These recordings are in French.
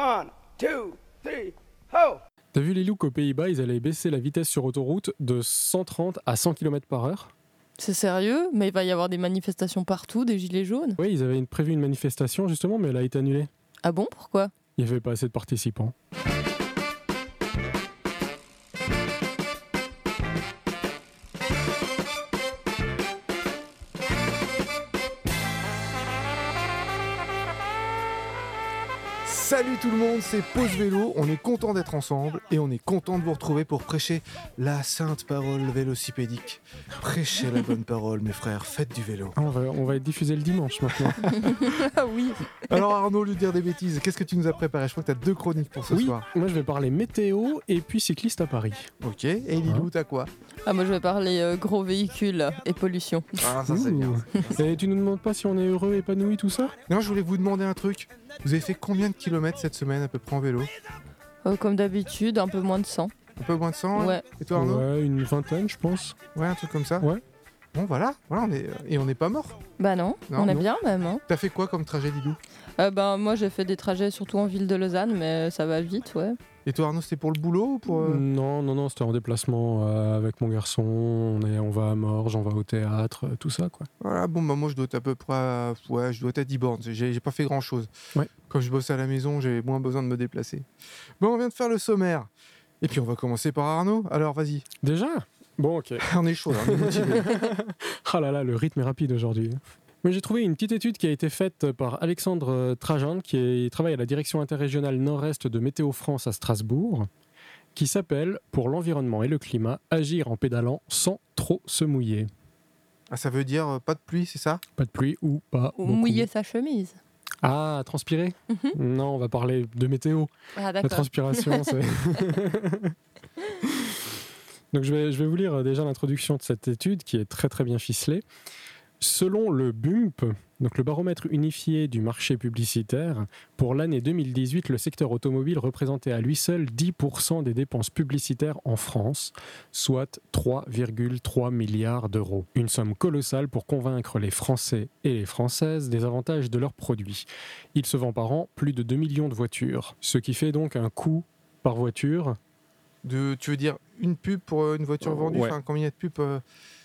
1, 2, 3, ho! T'as vu les loups aux Pays-Bas, ils allaient baisser la vitesse sur autoroute de 130 à 100 km/h. C'est sérieux? Mais il va y avoir des manifestations partout, des gilets jaunes? Oui, ils avaient prévu une manifestation justement, mais elle a été annulée. Ah bon? Pourquoi? Il n'y avait pas assez de participants. Salut tout le monde, c'est Pause Vélo, on est content d'être ensemble et on est content de vous retrouver pour prêcher la sainte parole vélocipédique. Prêchez la bonne parole mes frères, faites du vélo. On va être diffusé le dimanche maintenant. Ah oui. Alors Arnaud, au lieu de dire des bêtises, qu'est-ce que tu nous as préparé? Je crois que tu as deux chroniques pour ce soir. Moi je vais parler météo et puis cycliste à Paris. Ok, et Lilou, t'as quoi? Ah moi je vais parler gros véhicules et pollution. Ah ça c'est bien. Et tu nous demandes pas si on est heureux, épanoui, tout ça? Non, je voulais vous demander un truc. Vous avez fait combien de kilomètres cette semaine à peu près en vélo? Comme d'habitude, un peu moins de 100. Un peu moins de 100, ouais. Hein. Et toi Arnaud? Ouais, une vingtaine je pense. Ouais, un truc comme ça. Ouais. Bon voilà on est... et on n'est pas mort. Bah non on est bien même. Hein. T'as fait quoi comme trajet Didou? Moi j'ai fait des trajets surtout en ville de Lausanne, mais ça va vite, ouais. Et toi Arnaud, c'était pour le boulot ou pour... Non, c'était en déplacement avec mon garçon, on va à Morges, on va au théâtre, tout ça quoi. Voilà, bon bah moi je dois être à peu près à... ouais, je dois être à 10 bornes, j'ai pas fait grand chose. Ouais. Quand je bosse à la maison, j'ai moins besoin de me déplacer. Bon, on vient de faire le sommaire. Et puis on va commencer par Arnaud, alors vas-y. Déjà? Bon ok. On est chaud là, on est motivé. Ah là là, le rythme est rapide aujourd'hui. Mais j'ai trouvé une petite étude qui a été faite par Alexandre Trajan, qui travaille à la direction interrégionale nord-est de Météo France à Strasbourg, qui s'appelle « Pour l'environnement et le climat, agir en pédalant sans trop se mouiller ». Ah, ça veut dire pas de pluie, c'est ça? Pas de pluie ou pas beaucoup. Mouiller sa chemise. Ah, transpirer? Non, on va parler de météo. Ah, la transpiration, c'est... Donc je vais vous lire déjà l'introduction de cette étude qui est très très bien ficelée. Selon le BUMP, donc le baromètre unifié du marché publicitaire, pour l'année 2018, le secteur automobile représentait à lui seul 10% des dépenses publicitaires en France, soit 3,3 milliards d'euros. Une somme colossale pour convaincre les Français et les Françaises des avantages de leurs produits. Il se vend par an plus de 2 millions de voitures, ce qui fait donc un coût par voiture. Tu veux dire une pub pour une voiture vendue, ouais. Enfin, combien de pubs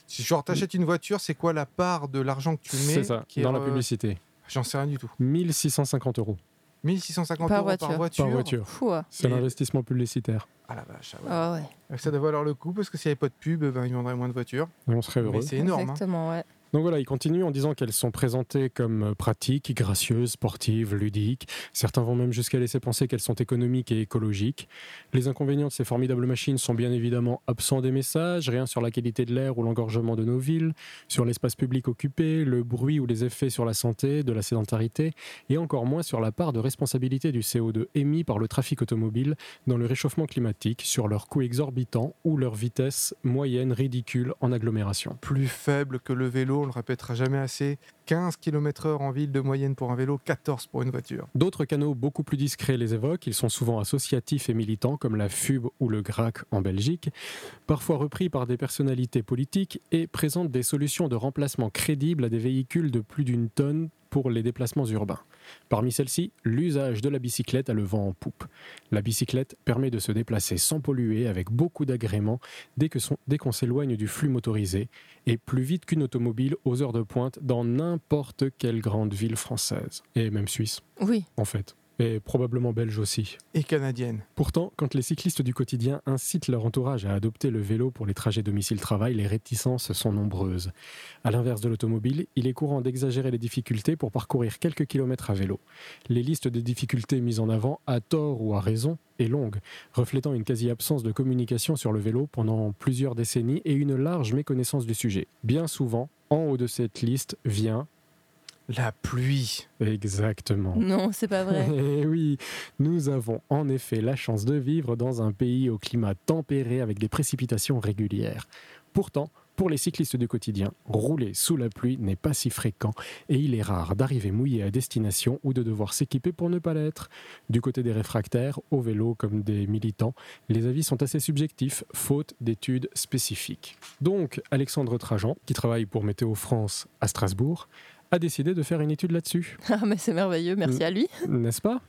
Si genre t'achètes une voiture, c'est quoi la part de l'argent que tu mets? C'est ça, qui est dans la publicité. J'en sais rien du tout. 1650 euros. 1650 par euros voiture. Par voiture. Fouah. C'est l'investissement publicitaire. Ah la vache, ah ouais. Ça doit valoir le coup, parce que s'il n'y avait pas de pub, ben, ils vendraient moins de voitures. Et on serait heureux. Mais c'est énorme. Exactement, hein. Ouais. Donc voilà, il continue en disant qu'elles sont présentées comme pratiques, gracieuses, sportives, ludiques. Certains vont même jusqu'à laisser penser qu'elles sont économiques et écologiques. Les inconvénients de ces formidables machines sont bien évidemment absents des messages, rien sur la qualité de l'air ou l'engorgement de nos villes, sur l'espace public occupé, le bruit ou les effets sur la santé, de la sédentarité, et encore moins sur la part de responsabilité du CO2 émis par le trafic automobile dans le réchauffement climatique, sur leurs coûts exorbitants ou leur vitesse moyenne ridicule en agglomération. Plus faible que le vélo, on le répétera jamais assez, 15 km/h en ville de moyenne pour un vélo, 14 pour une voiture. D'autres canaux beaucoup plus discrets les évoquent, ils sont souvent associatifs et militants comme la FUB ou le GRAC en Belgique, parfois repris par des personnalités politiques et présentent des solutions de remplacement crédibles à des véhicules de plus d'une tonne pour les déplacements urbains. Parmi celles-ci, l'usage de la bicyclette a le vent en poupe. La bicyclette permet de se déplacer sans polluer, avec beaucoup d'agréments, dès qu'on s'éloigne du flux motorisé, et plus vite qu'une automobile aux heures de pointe dans n'importe quelle grande ville française. Et même suisse. Oui. En fait. Et probablement belge aussi. Et canadienne. Pourtant, quand les cyclistes du quotidien incitent leur entourage à adopter le vélo pour les trajets domicile-travail, les réticences sont nombreuses. À l'inverse de l'automobile, il est courant d'exagérer les difficultés pour parcourir quelques kilomètres à vélo. Les listes des difficultés mises en avant, à tort ou à raison, est longue, reflétant une quasi-absence de communication sur le vélo pendant plusieurs décennies et une large méconnaissance du sujet. Bien souvent, en haut de cette liste vient... la pluie. Exactement. Non, c'est pas vrai. Eh oui, nous avons en effet la chance de vivre dans un pays au climat tempéré avec des précipitations régulières. Pourtant, pour les cyclistes du quotidien, rouler sous la pluie n'est pas si fréquent et il est rare d'arriver mouillé à destination ou de devoir s'équiper pour ne pas l'être. Du côté des réfractaires, au vélo comme des militants, les avis sont assez subjectifs, faute d'études spécifiques. Donc, Alexandre Trajan, qui travaille pour Météo France à Strasbourg, a décidé de faire une étude là-dessus. Ah mais c'est merveilleux, merci à lui. N'est-ce pas?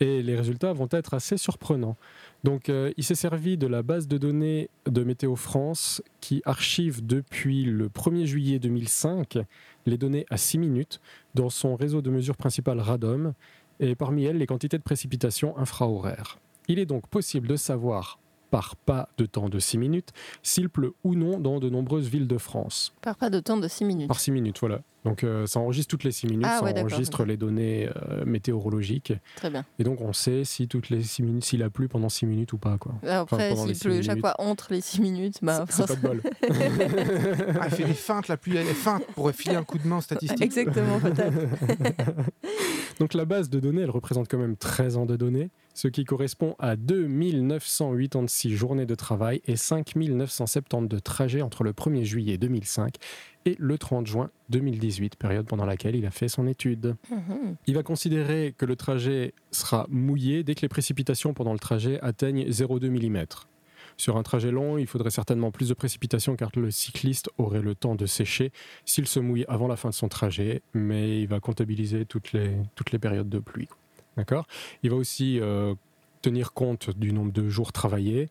et les résultats vont être assez surprenants. Donc, il s'est servi de la base de données de Météo France qui archive depuis le 1er juillet 2005 les données à 6 minutes dans son réseau de mesures principales Radom et parmi elles les quantités de précipitations infrahoraires. Il est donc possible de savoir par pas de temps de 6 minutes s'il pleut ou non dans de nombreuses villes de France. Par pas de temps de 6 minutes. Par 6 minutes, voilà. Donc ça enregistre toutes les 6 minutes, ça enregistre les données météorologiques. Très bien. Et donc on sait si toutes les 6 minutes, s'il a plu pendant 6 minutes ou pas. Quoi. Après, s'il pleut chaque fois entre les 6 minutes, bah... C'est pas de bol. Elle fait des feintes, la pluie elle est feinte pour filer un coup de main en statistique. Exactement, peut-être. Donc la base de données, elle représente quand même 13 ans de données, ce qui correspond à 2986 journées de travail et 5970 de trajets entre le 1er juillet 2005 et le 30 juin 2018, période pendant laquelle il a fait son étude. Il va considérer que le trajet sera mouillé dès que les précipitations pendant le trajet atteignent 0,2 mm. Sur un trajet long, il faudrait certainement plus de précipitations car le cycliste aurait le temps de sécher s'il se mouille avant la fin de son trajet, mais il va comptabiliser toutes les périodes de pluie. D'accord ? Il va aussi tenir compte du nombre de jours travaillés,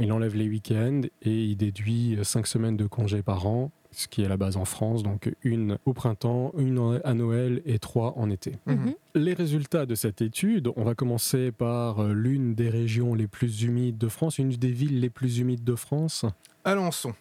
il enlève les week-ends et il déduit 5 semaines de congés par an, ce qui est la base en France, donc une au printemps, une à Noël et 3 en été. Les résultats de cette étude, on va commencer par l'une des régions les plus humides de France, une des villes les plus humides de France. Alençon.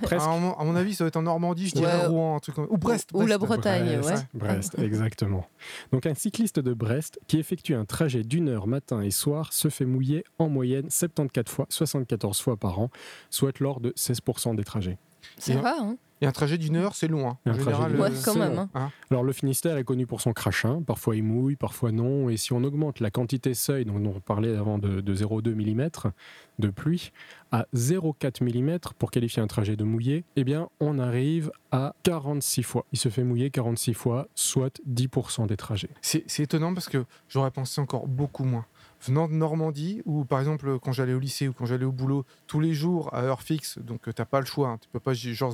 Presque. À mon avis, ça va être en Normandie, je dirais Rouen, un truc comme... ou Brest. Ou la Bretagne, Brest, exactement. Donc un cycliste de Brest qui effectue un trajet d'une heure matin et soir se fait mouiller en moyenne 74 fois, 74 fois par an, soit lors de 16% des trajets. Ça va, hein. Et un trajet d'une heure, c'est long. Hein. En général, quand même. Long, hein. Alors, le Finistère est connu pour son crachin. Parfois, il mouille, parfois non. Et si on augmente la quantité seuil, dont on parlait avant de 0,2 mm de pluie, à 0,4 mm pour qualifier un trajet de mouillé, eh bien, on arrive à 46 fois. Il se fait mouiller 46 fois, soit 10% des trajets. C'est étonnant parce que j'aurais pensé encore beaucoup moins. Venant de Normandie, où par exemple quand j'allais au lycée ou quand j'allais au boulot, tous les jours à heure fixe, donc t'as pas le choix, hein, tu peux pas genre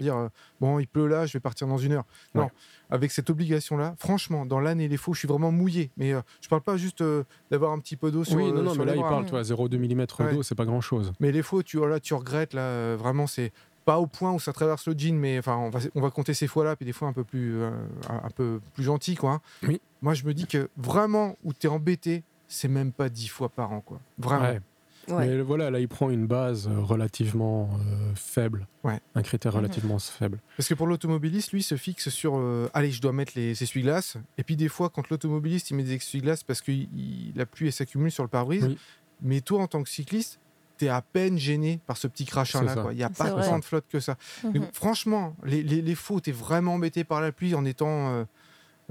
dire bon il pleut là, je vais partir dans une heure. Ouais. Non, avec cette obligation-là, franchement, dans l'âne et les faux, je suis vraiment mouillé. Mais je parle pas juste d'avoir un petit peu d'eau sur le bras. Oui, non, mais là il parle, toi, 0,2 mm d'eau, c'est pas grand-chose. Mais les faux, tu regrettes, là, vraiment, c'est pas au point où ça traverse le jean, mais enfin, on va compter ces fois-là, puis des fois un peu plus gentil, quoi. Hein. Oui. Moi, je me dis que vraiment, où t'es embêté, c'est même pas 10 fois par an, quoi. Vraiment. Ouais. Ouais. Mais voilà, là, il prend une base relativement faible. Ouais. Un critère relativement faible. Parce que pour l'automobiliste, lui, se fixe sur allez, je dois mettre les essuie-glaces. Et puis, des fois, quand l'automobiliste, il met des essuie-glaces parce que la pluie, elle s'accumule sur le pare-brise. Oui. Mais toi, en tant que cycliste, t'es à peine gêné par ce petit crachin-là, quoi. Il n'y a pas tant de flotte que ça. Donc, franchement, les faux, t'es vraiment embêté par la pluie en étant...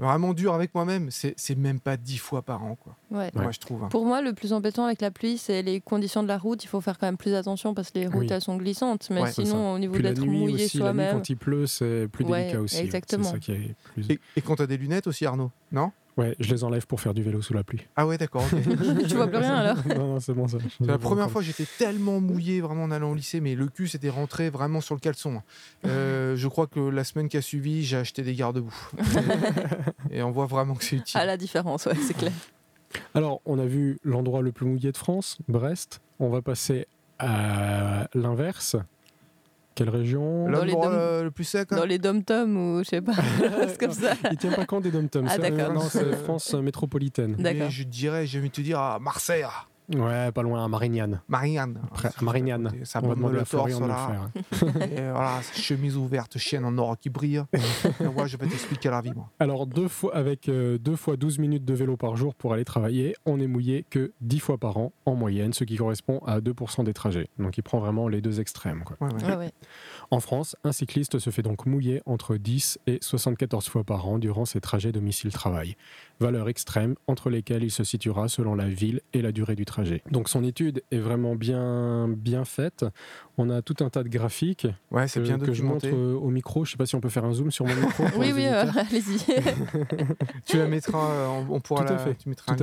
vraiment dur avec moi-même, c'est même pas 10 fois par an, quoi. Ouais. Moi, je trouve. Hein. Pour moi, le plus embêtant avec la pluie, c'est les conditions de la route. Il faut faire quand même plus attention parce que les routes, elles sont glissantes. Mais sinon, au niveau puis d'être mouillé aussi, soi-même... La nuit, quand il pleut, c'est plus délicat aussi. Exactement. C'est ça qui est plus... et quand t'as des lunettes aussi, Arnaud, non ? Ouais, je les enlève pour faire du vélo sous la pluie. Ah ouais, d'accord. Okay. Tu vois plus rien alors ? Non, c'est bon ça. C'est la première fois que j'étais tellement mouillé vraiment en allant au lycée, mais le cul s'était rentré vraiment sur le caleçon. Je crois que la semaine qui a suivi, j'ai acheté des garde-boue. Et on voit vraiment que c'est utile. À la différence, ouais, c'est clair. Alors, on a vu l'endroit le plus mouillé de France, Brest. On va passer à l'inverse. Quelle région ? Le plus sec, hein ? Dans les dom-toms ou je sais pas, c'est comme ça. Il tient pas compte des dom-toms. Ah, d'accord. Non, c'est France métropolitaine. D'accord. Et je dirais, j'ai envie de te dire à Marseille. Ouais, pas loin, à Marignane. Marignane. Ça peut me le torse, voilà. Voilà, chemise ouverte, chienne en or qui brille. Moi, je vais t'expliquer la vie, moi. Alors, avec 2 fois 12 minutes de vélo par jour pour aller travailler, on est mouillé que 10 fois par an en moyenne, ce qui correspond à 2% des trajets. Donc, il prend vraiment les deux extrêmes, quoi. Ouais. En France, un cycliste se fait donc mouiller entre 10 et 74 fois par an durant ses trajets domicile-travail. Valeurs extrêmes entre lesquelles il se situera selon la ville et la durée du trajet. Donc son étude est vraiment bien faite. On a tout un tas de graphiques c'est bien que je montre au micro. Je ne sais pas si on peut faire un zoom sur mon micro. Oui, allez-y. Tu la mettras, on pourra. Tout à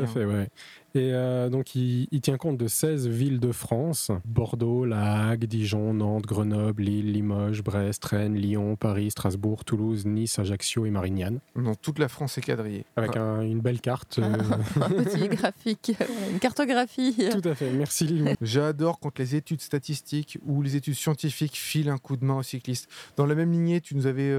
fait. Et donc, il tient compte de 16 villes de France, Bordeaux, La Hague, Dijon, Nantes, Grenoble, Lille, Limoges, Brest, Rennes, Lyon, Paris, Strasbourg, Toulouse, Nice, Ajaccio et Marignane. Donc, toute la France est quadrillée. Avec une belle carte. Un petit graphique, une cartographie. Tout à fait, merci Lilou. J'adore quand les études statistiques ou les études scientifiques filent un coup de main aux cyclistes. Dans la même lignée, tu nous avais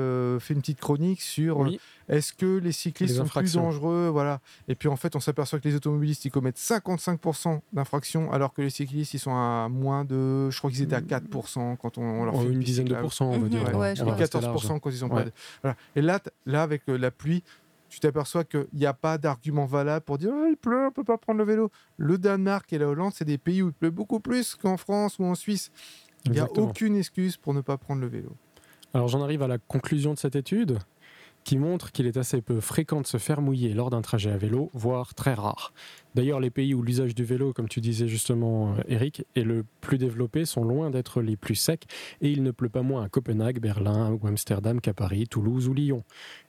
fait une petite chronique sur... Oui. Est-ce que les cyclistes sont plus dangereux, voilà. Et puis en fait, on s'aperçoit que les automobilistes, ils commettent 55% d'infractions, alors que les cyclistes, ils sont à moins de... Je crois qu'ils étaient à 4% quand on leur fait... Une dizaine de pourcents, on va dire. Ouais, 14% quand ils ont pas... Voilà. Et là, avec la pluie, tu t'aperçois qu'il n'y a pas d'argument valable pour dire « il pleut, on ne peut pas prendre le vélo ». Le Danemark et la Hollande, c'est des pays où il pleut beaucoup plus qu'en France ou en Suisse. Il n'y a aucune excuse pour ne pas prendre le vélo. Alors j'en arrive à la conclusion de cette étude qui montre qu'il est assez peu fréquent de se faire mouiller lors d'un trajet à vélo, voire très rare. D'ailleurs, les pays où l'usage du vélo, comme tu disais justement, Eric, est le plus développé, sont loin d'être les plus secs, et il ne pleut pas moins à Copenhague, Berlin ou Amsterdam qu'à Paris, Toulouse ou Lyon.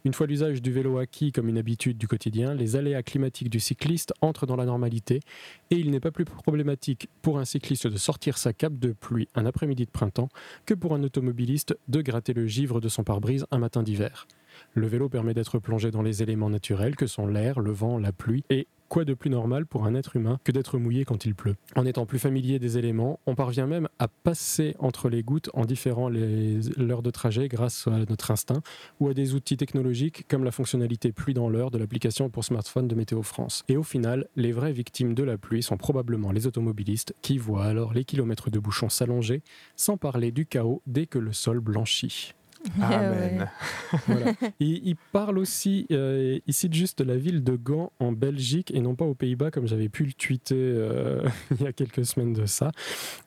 Une fois l'usage du vélo acquis comme une habitude du quotidien, les aléas climatiques du cycliste entrent dans la normalité, et il n'est pas plus problématique pour un cycliste de sortir sa cape de pluie un après-midi de printemps que pour un automobiliste de gratter le givre de son pare-brise un matin d'hiver. Le vélo permet d'être plongé dans les éléments naturels que sont l'air, le vent, la pluie, et quoi de plus normal pour un être humain que d'être mouillé quand il pleut. En étant plus familier des éléments, on parvient même à passer entre les gouttes en différant l'heure de trajet grâce à notre instinct ou à des outils technologiques comme la fonctionnalité pluie dans l'heure de l'application pour smartphone de Météo France. Et au final, les vraies victimes de la pluie sont probablement les automobilistes qui voient alors les kilomètres de bouchons s'allonger, sans parler du chaos dès que le sol blanchit. Amen. Voilà. Il parle aussi, il cite juste la ville de Gand en Belgique et non pas aux Pays-Bas comme j'avais pu le tweeter il y a quelques semaines de ça,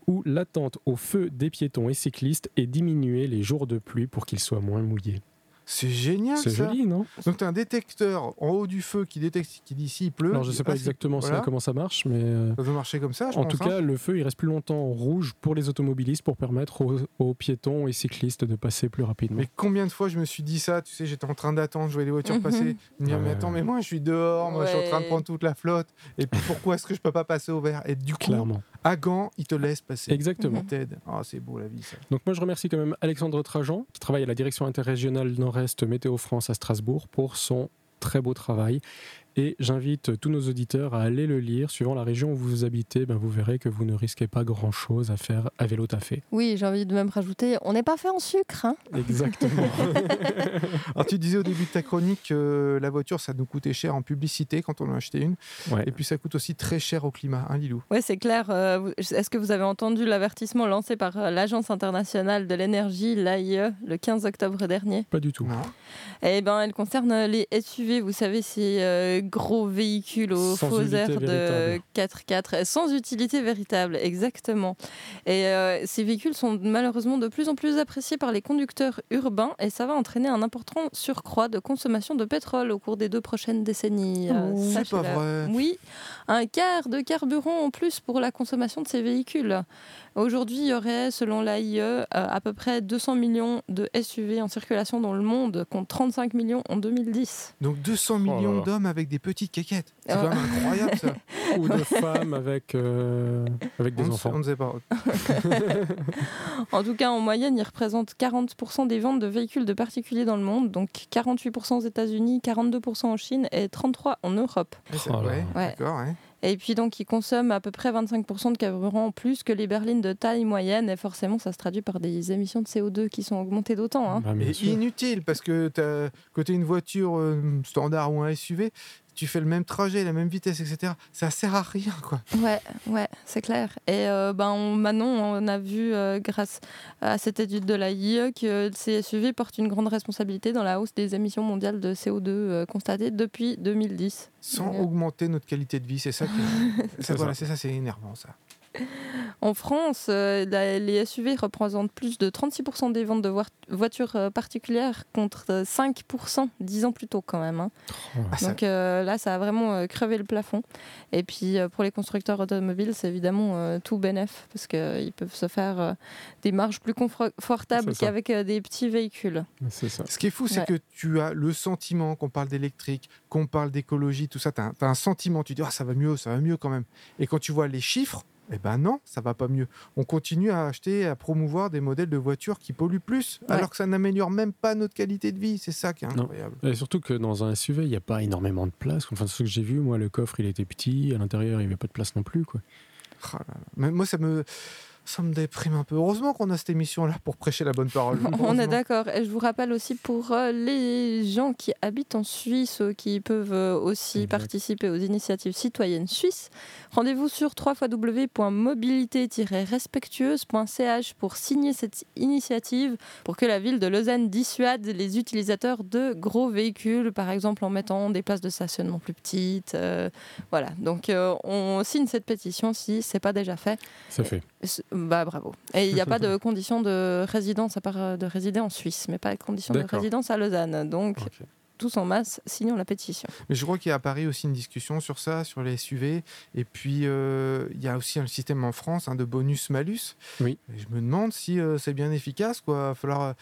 où l'attente au feu des piétons et cyclistes est diminuée les jours de pluie pour qu'ils soient moins mouillés. C'est génial, c'est ça. C'est joli, non? Donc tu as un détecteur en haut du feu qui détecte, qui dit s'il pleut. Alors je ne sais pas exactement comment ça marche, mais... Ça doit marcher comme ça, je pense. En tout cas, le feu, il reste plus longtemps en rouge pour les automobilistes, pour permettre aux piétons et cyclistes de passer plus rapidement. Mais combien de fois je me suis dit ça, tu sais, j'étais en train d'attendre, je voyais les voitures passer. Je me disais, mais attends, mais moi je suis dehors, moi je suis en train de prendre toute la flotte. Et puis pourquoi est-ce que je ne peux pas passer au vert? Et du coup, clairement, à Gand, ils te laissent passer. Exactement. Oh, c'est beau la vie, ça. Donc moi je remercie quand même Alexandre Trajan, qui travaille à la direction interrégionale Nord-Est Météo France à Strasbourg pour son très beau travail, et j'invite tous nos auditeurs à aller le lire. Suivant la région où vous habitez, ben vous verrez que vous ne risquez pas grand chose à faire à vélo taffé. Oui, j'ai envie de même rajouter, on n'est pas fait en sucre, hein. Exactement. Alors tu disais au début de ta chronique que la voiture ça nous coûtait cher en publicité quand on en achetait une, et puis ça coûte aussi très cher au climat, hein Lilou? Oui, c'est clair. Est-ce que vous avez entendu l'avertissement lancé par l'Agence internationale de l'énergie, l'AIE, le 15 octobre dernier? Pas du tout. Eh ben, elle concerne les SUV. Vous savez, ces gros véhicules aux faux airs de 4x4, sans utilité véritable, exactement. Et ces véhicules sont malheureusement de plus en plus appréciés par les conducteurs urbains, et ça va entraîner un important surcroît de consommation de pétrole au cours des 2 prochaines décennies. C'est pas vrai. Oui, un quart de carburant en plus pour la consommation de ces véhicules. Aujourd'hui, il y aurait, selon l'AIE, à peu près 200 millions de SUV en circulation dans le monde, contre 35 millions en 2010. Donc 200 millions d'hommes avec des petites caquettes. C'est quand même incroyable, ça. Ou de femmes avec des enfants. On ne sait pas. En tout cas, en moyenne, ils représentent 40% des ventes de véhicules de particuliers dans le monde. Donc 48% aux États-Unis, 42% en Chine et 33% en Europe. D'accord, ouais. Et puis donc, ils consomment à peu près 25% de carburant en plus que les berlines de taille moyenne. Et forcément, ça se traduit par des émissions de CO2 qui sont augmentées d'autant. Hein. Mais inutile, parce que côté une voiture standard ou un SUV, tu fais le même trajet, la même vitesse, etc. Ça sert à rien, quoi. Ouais, c'est clair. Et on a vu, grâce à cette étude de l'AIE, que ces SUV portent une grande responsabilité dans la hausse des émissions mondiales de CO2 constatées depuis 2010. Sans augmenter notre qualité de vie, c'est ça qui... C'est énervant, ça. En France, les SUV représentent plus de 36% des ventes de voitures particulières contre 5% 10 ans plus tôt quand même. Hein. Donc là, ça a vraiment crevé le plafond. Et puis pour les constructeurs automobiles, c'est évidemment tout bénef parce qu'ils peuvent se faire des marges plus confortables qu'avec des petits véhicules. C'est ça. Ce qui est fou, c'est que tu as le sentiment qu'on parle d'électrique, qu'on parle d'écologie, tout ça, tu as un sentiment, tu dis ah, ça va mieux quand même. Et quand tu vois les chiffres, eh ben non, ça va pas mieux. On continue à acheter, à promouvoir des modèles de voitures qui polluent plus, ouais, alors que ça n'améliore même pas notre qualité de vie. C'est ça qui est incroyable. Non. Et surtout que dans un SUV, il n'y a pas énormément de place. Enfin, ce que j'ai vu, moi, le coffre, il était petit. À l'intérieur, il n'y avait pas de place non plus, quoi. Oh là là. Mais moi, ça me déprime un peu. Heureusement qu'on a cette émission-là pour prêcher la bonne parole. On est d'accord. Et je vous rappelle aussi pour les gens qui habitent en Suisse, qui peuvent aussi participer aux initiatives citoyennes suisses, rendez-vous sur www.mobilité-respectueuse.ch pour signer cette initiative pour que la ville de Lausanne dissuade les utilisateurs de gros véhicules, par exemple en mettant des places de stationnement plus petites. Voilà. Donc on signe cette pétition si ce n'est pas déjà fait. C'est fait. Bah bravo. Et il n'y a pas de condition de résidence à part de résider en Suisse, mais pas de condition de résidence à Lausanne. Donc tous en masse, signons la pétition. Mais je crois qu'il y a à Paris aussi une discussion sur ça, sur les SUV. Et puis il y a aussi un système en France de bonus-malus. Oui. Et je me demande si c'est bien efficace, quoi. Il va falloir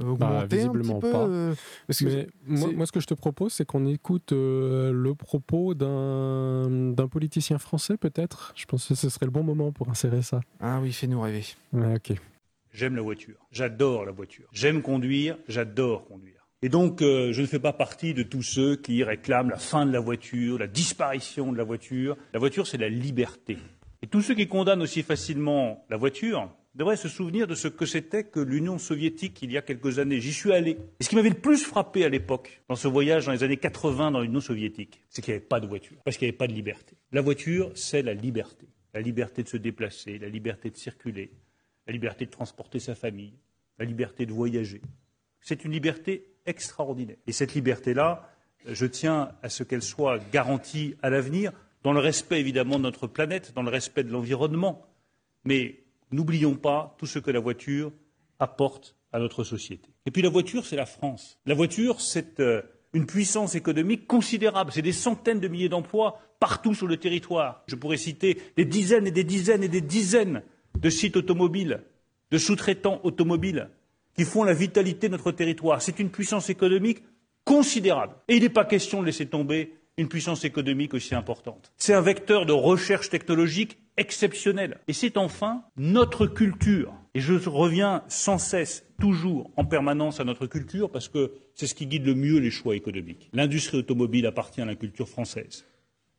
augmenter un petit peu. Pas. Moi, ce que je te propose, c'est qu'on écoute le propos d'un politicien français, peut-être. Je pense que ce serait le bon moment pour insérer ça. Ah oui, fais-nous rêver. Ouais, ok. J'aime la voiture. J'adore la voiture. J'aime conduire. J'adore conduire. Et donc, je ne fais pas partie de tous ceux qui réclament la fin de la voiture, la disparition de la voiture. La voiture, c'est la liberté. Et tous ceux qui condamnent aussi facilement la voiture devrait se souvenir de ce que c'était que l'Union soviétique il y a quelques années. J'y suis allé. Et ce qui m'avait le plus frappé à l'époque, dans ce voyage dans les années 80 dans l'Union soviétique, c'est qu'il n'y avait pas de voiture, parce qu'il n'y avait pas de liberté. La voiture, c'est la liberté. La liberté de se déplacer, la liberté de circuler, la liberté de transporter sa famille, la liberté de voyager. C'est une liberté extraordinaire. Et cette liberté-là, je tiens à ce qu'elle soit garantie à l'avenir, dans le respect évidemment de notre planète, dans le respect de l'environnement. Mais n'oublions pas tout ce que la voiture apporte à notre société. Et puis la voiture, c'est la France. La voiture, c'est une puissance économique considérable. C'est des centaines de milliers d'emplois partout sur le territoire. Je pourrais citer des dizaines et des dizaines et des dizaines de sites automobiles, de sous-traitants automobiles qui font la vitalité de notre territoire. C'est une puissance économique considérable. Et il n'est pas question de laisser tomber une puissance économique aussi importante. C'est un vecteur de recherche technologique exceptionnel. Et c'est enfin notre culture. Et je reviens sans cesse, toujours, en permanence à notre culture, parce que c'est ce qui guide le mieux les choix économiques. L'industrie automobile appartient à la culture française.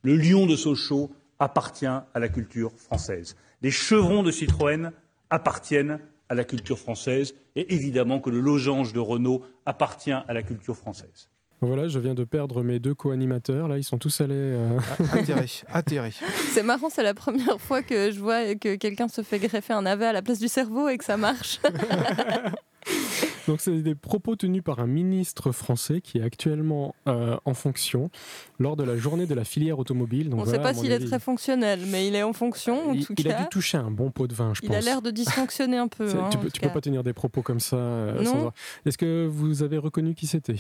Le lion de Sochaux appartient à la culture française. Les chevrons de Citroën appartiennent à la culture française. Et évidemment que le losange de Renault appartient à la culture française. Voilà, je viens de perdre mes deux co-animateurs. Là, ils sont tous allés... Atterrés. C'est marrant, c'est la première fois que je vois que quelqu'un se fait greffer un navet à la place du cerveau et que ça marche. Donc, c'est des propos tenus par un ministre français qui est actuellement en fonction lors de la journée de la filière automobile. Donc, on ne sait pas s'il est très fonctionnel, mais il est en fonction, en tout cas. Il a dû toucher un bon pot de vin, je pense. Il a l'air de dysfonctionner un peu. Tu ne peux pas tenir des propos comme ça. Non. Est-ce que vous avez reconnu qui c'était ?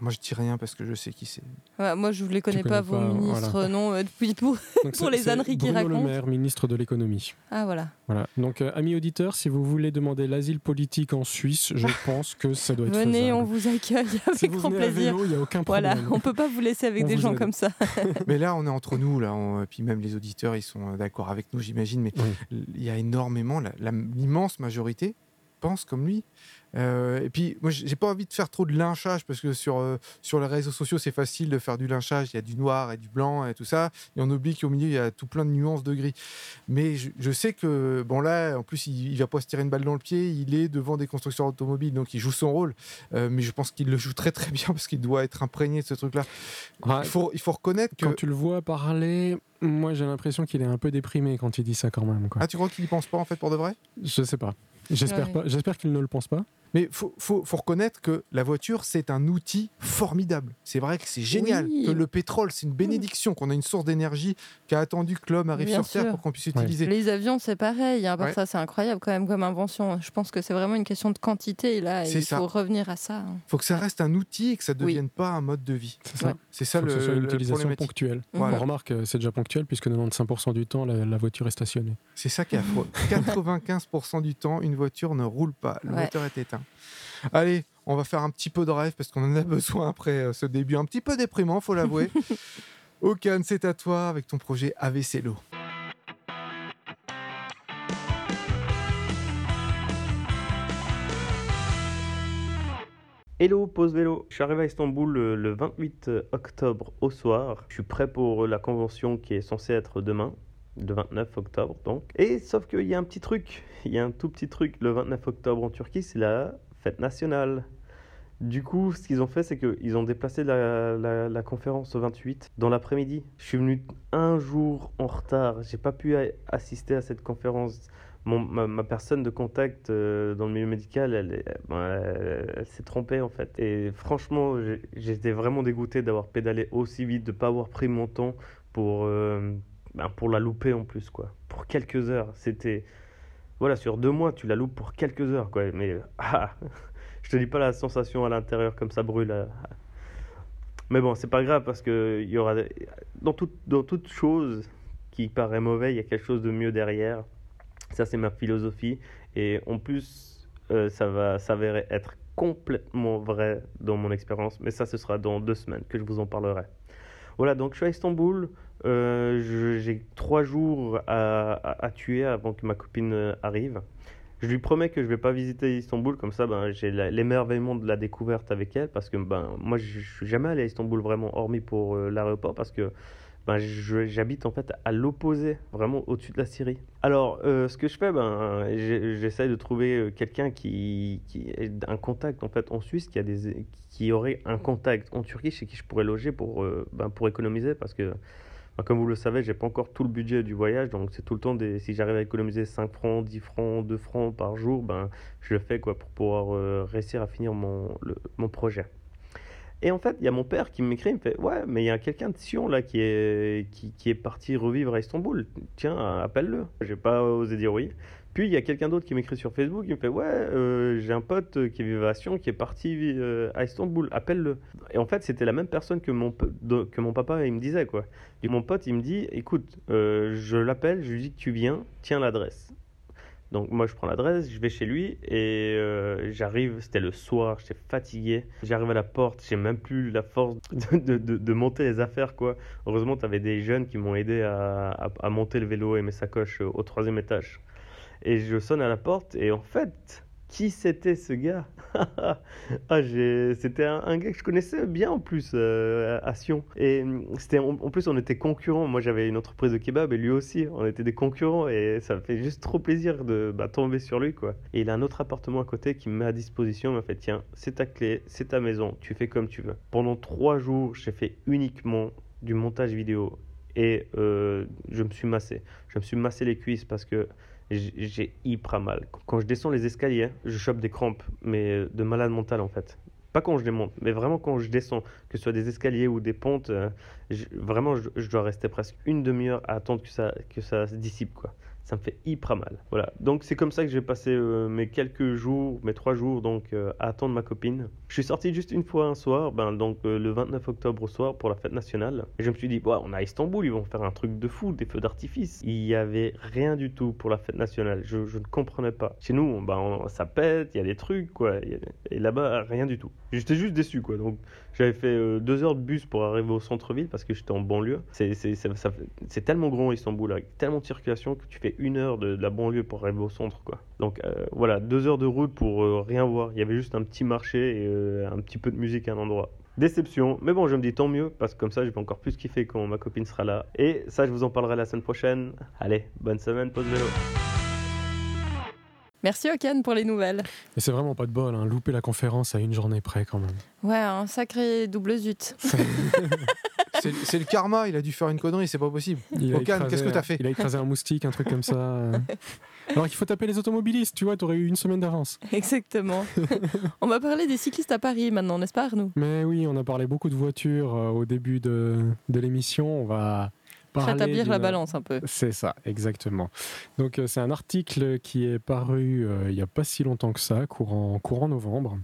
Moi, je dis rien parce que je sais qui c'est. Ouais, moi, je ne les connais pas, vos ministres, voilà. Non. Pour les âneries qui racontent. Bruno Le Maire, ministre de l'économie. Ah, voilà. Donc, amis auditeurs, si vous voulez demander l'asile politique en Suisse, je pense que ça doit être faisable. Venez, on vous accueille avec grand plaisir. Il n'y a aucun problème. Voilà, on ne peut pas vous laisser avec des gens aide. Comme ça. Mais là, on est entre nous. Là, puis même les auditeurs, ils sont d'accord avec nous, j'imagine. Mais il y a énormément, l'immense majorité pense comme lui. Et puis moi j'ai pas envie de faire trop de lynchage parce que sur les réseaux sociaux c'est facile de faire du lynchage, il y a du noir et du blanc et tout ça, et on oublie qu'au milieu il y a tout plein de nuances de gris, mais je sais que bon là en plus il va pas se tirer une balle dans le pied, il est devant des constructeurs automobiles donc il joue son rôle, mais je pense qu'il le joue très très bien parce qu'il doit être imprégné de ce truc là. Il faut reconnaître que quand tu le vois parler, moi j'ai l'impression qu'il est un peu déprimé quand il dit ça quand même, quoi. Ah, tu crois qu'il y pense pas en fait pour de vrai? Je sais pas, j'espère pas, j'espère qu'il ne le pense pas. Mais faut reconnaître que la voiture, c'est un outil formidable. C'est vrai que c'est génial, que le pétrole, c'est une bénédiction, qu'on a une source d'énergie qui a attendu que l'homme arrive sur Terre pour qu'on puisse utiliser. Les avions, c'est pareil. À part ça, c'est incroyable quand même comme invention. Je pense que c'est vraiment une question de quantité. Là, il faut revenir à ça. Il faut que ça reste un outil et que ça ne devienne pas un mode de vie. C'est ça. Ouais. C'est ça le problème. L'utilisation ponctuelle. Voilà. On remarque que c'est déjà ponctuel puisque 95% du temps, la voiture est stationnée. C'est ça qui est affreux. 95% du temps, une voiture ne roule pas. Le moteur est éteint. Allez, on va faire un petit peu de rêve parce qu'on en a besoin après ce début un petit peu déprimant, faut l'avouer. Okan, c'est à toi avec ton projet AVCélo. Hello, Pause Vélo. Je suis arrivé à Istanbul le 28 octobre au soir. Je suis prêt pour la convention qui est censée être demain, le 29 octobre donc. Et sauf qu'il y a un petit truc, il y a un tout petit truc. Le 29 octobre en Turquie, c'est la fête nationale. Du coup, ce qu'ils ont fait, c'est qu'ils ont déplacé la conférence au 28 dans l'après-midi. Je suis venu un jour en retard. J'ai pas pu assister à cette conférence. Ma personne de contact dans le milieu médical, elle s'est trompée en fait. Et franchement, j'étais vraiment dégoûté d'avoir pédalé aussi vite, de pas avoir pris mon temps pour la louper en plus quoi. Pour quelques heures, c'était voilà sur 2 mois, tu la loupes pour quelques heures quoi. Mais je te dis pas la sensation à l'intérieur comme ça brûle. Mais bon, c'est pas grave parce que il y aura dans toute chose qui paraît mauvaise, il y a quelque chose de mieux derrière. Ça c'est ma philosophie et en plus ça va s'avérer être complètement vrai dans mon expérience. Mais ça ce sera dans 2 semaines que je vous en parlerai. Voilà, donc je suis à Istanbul. J'ai 3 jours à tuer avant que ma copine arrive. Je lui promets que je ne vais pas visiter Istanbul, comme ça j'ai l'émerveillement de la découverte avec elle, parce que moi je ne suis jamais allé à Istanbul vraiment, hormis pour l'aéroport, parce que j'habite en fait à l'opposé, vraiment au-dessus de la Syrie. Alors ce que je fais, j'essaie de trouver quelqu'un qui ait un contact en fait en Suisse, qui aurait un contact en Turquie chez qui je pourrais loger pour économiser, parce que comme vous le savez, je n'ai pas encore tout le budget du voyage, donc c'est tout le temps si j'arrive à économiser 5 francs, 10 francs, 2 francs par jour, je le fais quoi, pour pouvoir réussir à finir mon projet. Et en fait, il y a mon père qui m'écrit, il me fait « Ouais, mais il y a quelqu'un de Sion là qui est parti revivre à Istanbul, tiens, appelle-le. » Je n'ai pas osé dire oui. Puis il y a quelqu'un d'autre qui m'écrit sur Facebook, il me fait « Ouais, j'ai un pote qui vivait à Sion, qui est parti à Istanbul, appelle-le. » Et en fait, c'était la même personne que mon papa, il me disait quoi. Et mon pote, il me dit « Écoute, je l'appelle, je lui dis que tu viens, tiens l'adresse. » Donc moi je prends l'adresse, je vais chez lui et j'arrive, c'était le soir, j'étais fatigué. J'arrive à la porte, j'ai même plus la force de monter les affaires quoi. Heureusement t'avais des jeunes qui m'ont aidé à monter le vélo et mes sacoches au 3e étage. Et je sonne à la porte et en fait, qui c'était ce gars? C'était un gars que je connaissais bien en plus à Sion. Et c'était, en plus, on était concurrents. Moi, j'avais une entreprise de kebab et lui aussi. On était des concurrents et ça me fait juste trop plaisir de tomber sur lui, quoi. Et il a un autre appartement à côté qui me met à disposition. Il m'a fait « Tiens, c'est ta clé, c'est ta maison, tu fais comme tu veux. » Pendant 3 jours, j'ai fait uniquement du montage vidéo et je me suis massé. Je me suis massé les cuisses parce que j'ai hyper mal. Quand je descends les escaliers, je chope des crampes, mais de malade mental en fait. Pas quand je les monte, mais vraiment quand je descends, que ce soit des escaliers ou des pentes, je dois rester presque une demi-heure à attendre que ça se dissipe, quoi. Ça me fait hyper mal. Voilà, donc c'est comme ça que j'ai passé mes 3 jours donc, à attendre ma copine. Je suis sorti juste une fois un soir, le 29 octobre au soir pour la fête nationale. Et je me suis dit, ouais, on est à Istanbul, ils vont faire un truc de fou, des feux d'artifice. Il n'y avait rien du tout pour la fête nationale, je ne comprenais pas. Chez nous, ça pète, il y a des trucs, quoi. Et là-bas, rien du tout. J'étais juste déçu, quoi. Donc j'avais fait 2 heures de bus pour arriver au centre-ville parce que j'étais en banlieue. C'est tellement grand Istanbul, avec tellement de circulation que tu fais 1 heure de la banlieue pour arriver au centre, quoi. Donc voilà, 2 heures de route pour rien voir. Il y avait juste un petit marché et un petit peu de musique à un endroit. Déception, mais bon, je me dis tant mieux parce que comme ça, je vais encore plus kiffer quand ma copine sera là. Et ça, je vous en parlerai la semaine prochaine. Allez, bonne semaine, Pause Vélo. Merci Okan pour les nouvelles. Mais c'est vraiment pas de bol, hein, louper la conférence à 1 journée près quand même. Ouais, un sacré double zut. C'est le karma, il a dû faire une connerie, c'est pas possible. Okan, qu'est-ce que t'as fait? Il a écrasé un moustique, un truc comme ça. Alors qu'il faut taper les automobilistes, tu vois, t'aurais eu 1 semaine d'avance. Exactement. On va parler des cyclistes à Paris maintenant, n'est-ce pas Arnaud? Mais oui, on a parlé beaucoup de voitures au début de l'émission, on va rétablir la balance un peu. C'est ça, exactement. Donc c'est un article qui est paru il n'y a pas si longtemps que ça, courant novembre,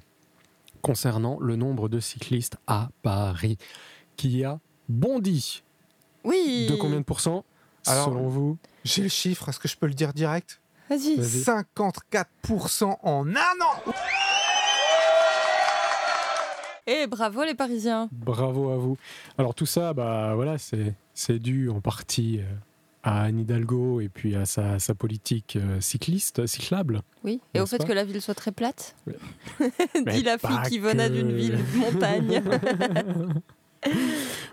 concernant le nombre de cyclistes à Paris, qui a bondi. Oui. De combien de pourcents? Alors, selon vous? J'ai le chiffre, est-ce que je peux le dire direct? Vas-y. 54% en 1 an. Et bravo les Parisiens. Bravo à vous. Alors tout ça, bah voilà, c'est dû en partie à Anne Hidalgo et puis à sa politique cyclable. Oui, et au fait que la ville soit très plate. Oui. Dit la fille qui venait d'une ville montagne.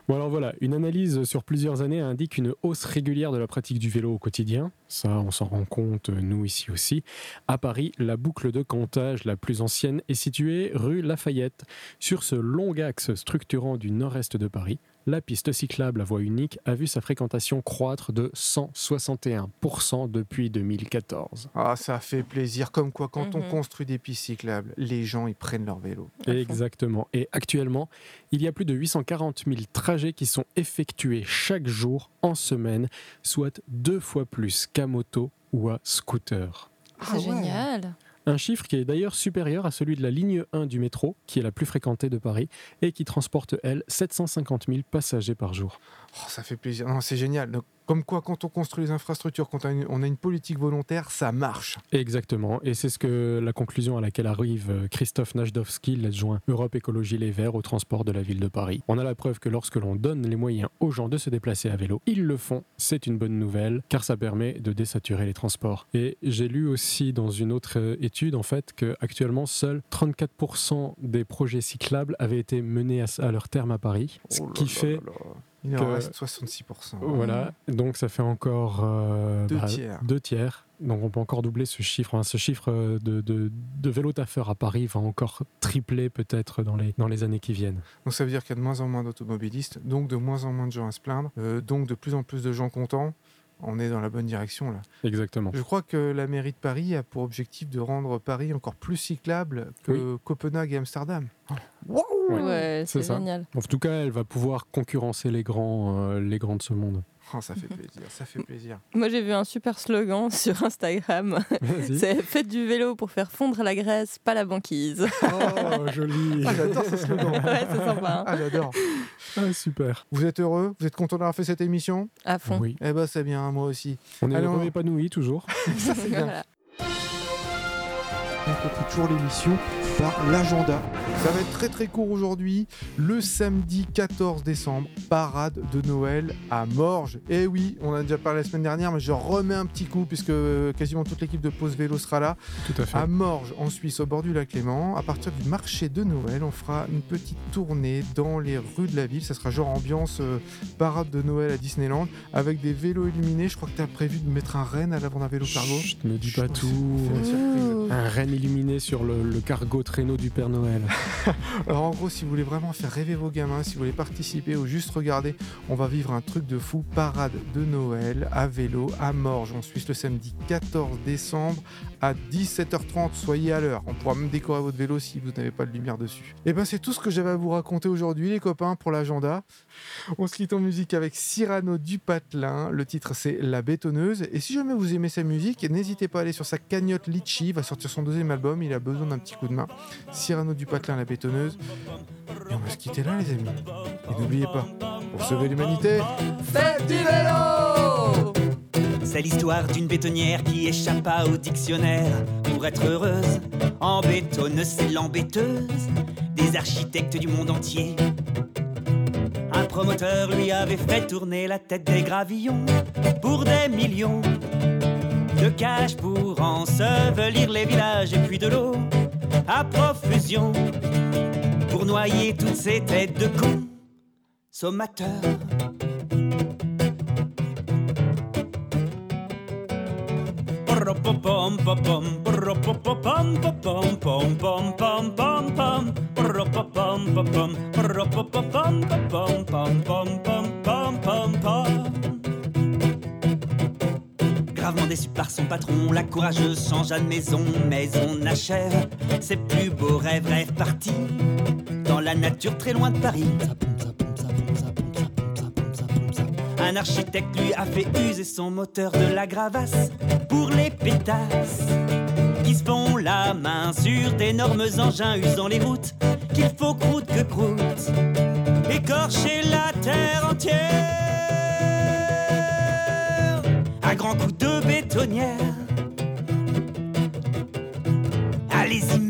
Bon alors voilà, une analyse sur plusieurs années indique une hausse régulière de la pratique du vélo au quotidien. Ça, on s'en rend compte, nous, ici aussi. À Paris, la boucle de comptage la plus ancienne est située rue Lafayette. Sur ce long axe structurant du nord-est de Paris, la piste cyclable à voie unique a vu sa fréquentation croître de 161% depuis 2014. Ah, ça fait plaisir, comme quoi quand on construit des pistes cyclables, les gens ils prennent leur vélo. Exactement, et actuellement, il y a plus de 840 000 trajets qui sont effectués chaque jour en semaine, soit 2 fois plus qu'à moto ou à scooter. C'est génial. Un chiffre qui est d'ailleurs supérieur à celui de la ligne 1 du métro, qui est la plus fréquentée de Paris, et qui transporte, elle, 750 000 passagers par jour. Oh, ça fait plaisir. Non, c'est génial. Donc, comme quoi, quand on construit les infrastructures, quand on a une politique volontaire, ça marche. Exactement. Et c'est la conclusion à laquelle arrive Christophe Najdowski, l'adjoint Europe Écologie Les Verts au transport de la ville de Paris. On a la preuve que lorsque l'on donne les moyens aux gens de se déplacer à vélo, ils le font. C'est une bonne nouvelle, car ça permet de désaturer les transports. Et j'ai lu aussi dans une autre étude, en fait, qu'actuellement, seuls 34% des projets cyclables avaient été menés à leur terme à Paris. Ce qui fait... Il en reste 66%. Voilà, donc ça fait encore 2 tiers. Donc on peut encore doubler ce chiffre. Ce chiffre de vélo-taffeurs à Paris va encore tripler peut-être dans les années qui viennent. Donc ça veut dire qu'il y a de moins en moins d'automobilistes, donc de moins en moins de gens à se plaindre, donc de plus en plus de gens contents. On est dans la bonne direction là. Exactement. Je crois que la mairie de Paris a pour objectif de rendre Paris encore plus cyclable que Copenhague et Amsterdam. Waouh! Ouais, c'est génial. En tout cas, elle va pouvoir concurrencer les grands de ce monde. Oh, ça fait plaisir, ça fait plaisir. Moi, j'ai vu un super slogan sur Instagram. Vas-y. C'est « Faites du vélo pour faire fondre la graisse, pas la banquise ». Oh, joli. Ah, j'adore ce slogan. Ouais, c'est sympa. Hein. Ah, j'adore. Ah, super. Vous êtes heureux ? Vous êtes content d'avoir fait cette émission ? À fond. Oui. Eh ben, c'est bien, moi aussi. On est heureux et épanouis, toujours. Ça, c'est bien. Voilà. On conclut toujours l'émission par l'agenda. Ça va être très très court aujourd'hui. Le samedi 14 décembre, parade de Noël à Morges. Et oui, on a déjà parlé la semaine dernière, mais je remets un petit coup puisque quasiment toute l'équipe de Pause Vélo sera là. Tout à fait. À Morges, en Suisse, au bord du lac Léman. À partir du marché de Noël, on fera une petite tournée dans les rues de la ville. Ça sera genre ambiance parade de Noël à Disneyland avec des vélos illuminés. Je crois que tu as prévu de mettre un renne à l'avant d'un vélo cargo. Chut, ne dis pas tout. Un renne illuminé sur le cargo traîneau du Père Noël. Alors en gros, si vous voulez vraiment faire rêver vos gamins, si vous voulez participer ou juste regarder, on va vivre un truc de fou, parade de Noël à vélo à Morges en Suisse le samedi 14 décembre à 17h30, soyez à l'heure. On pourra même décorer votre vélo si vous n'avez pas de lumière dessus. Et ben c'est tout ce que j'avais à vous raconter aujourd'hui les copains pour l'agenda. On se quitte en musique avec Cyrano Dupatelin, le titre c'est La Bétonneuse, et si jamais vous aimez sa musique, n'hésitez pas à aller sur sa cagnotte Litchi, va sortir son 2e album, il a besoin d'un petit coup de main. Cyrano Dupatelin, La Bétonneuse. Et on va se quitter là les amis. Et n'oubliez pas, pour sauver l'humanité, faites du vélo. C'est l'histoire d'une bétonnière qui échappa au dictionnaire. Pour être heureuse, en bétonneuse, c'est l'embêteuse des architectes du monde entier. Un promoteur lui avait fait tourner la tête des gravillons pour des millions de cash pour ensevelir les villages et puis de l'eau à profusion pour noyer toutes ces têtes de consommateurs. Gravement déçu par son patron, la courageuse changea de maison, mais on achève ses plus beaux rêves, rêves partis dans la nature très loin de Paris. Un architecte lui a fait user son moteur de la gravasse pour les pétasses qui se font la main sur d'énormes engins usant les routes qu'il faut croûte que croûte écorcher la terre entière à grands coups de bétonnière. Allez-y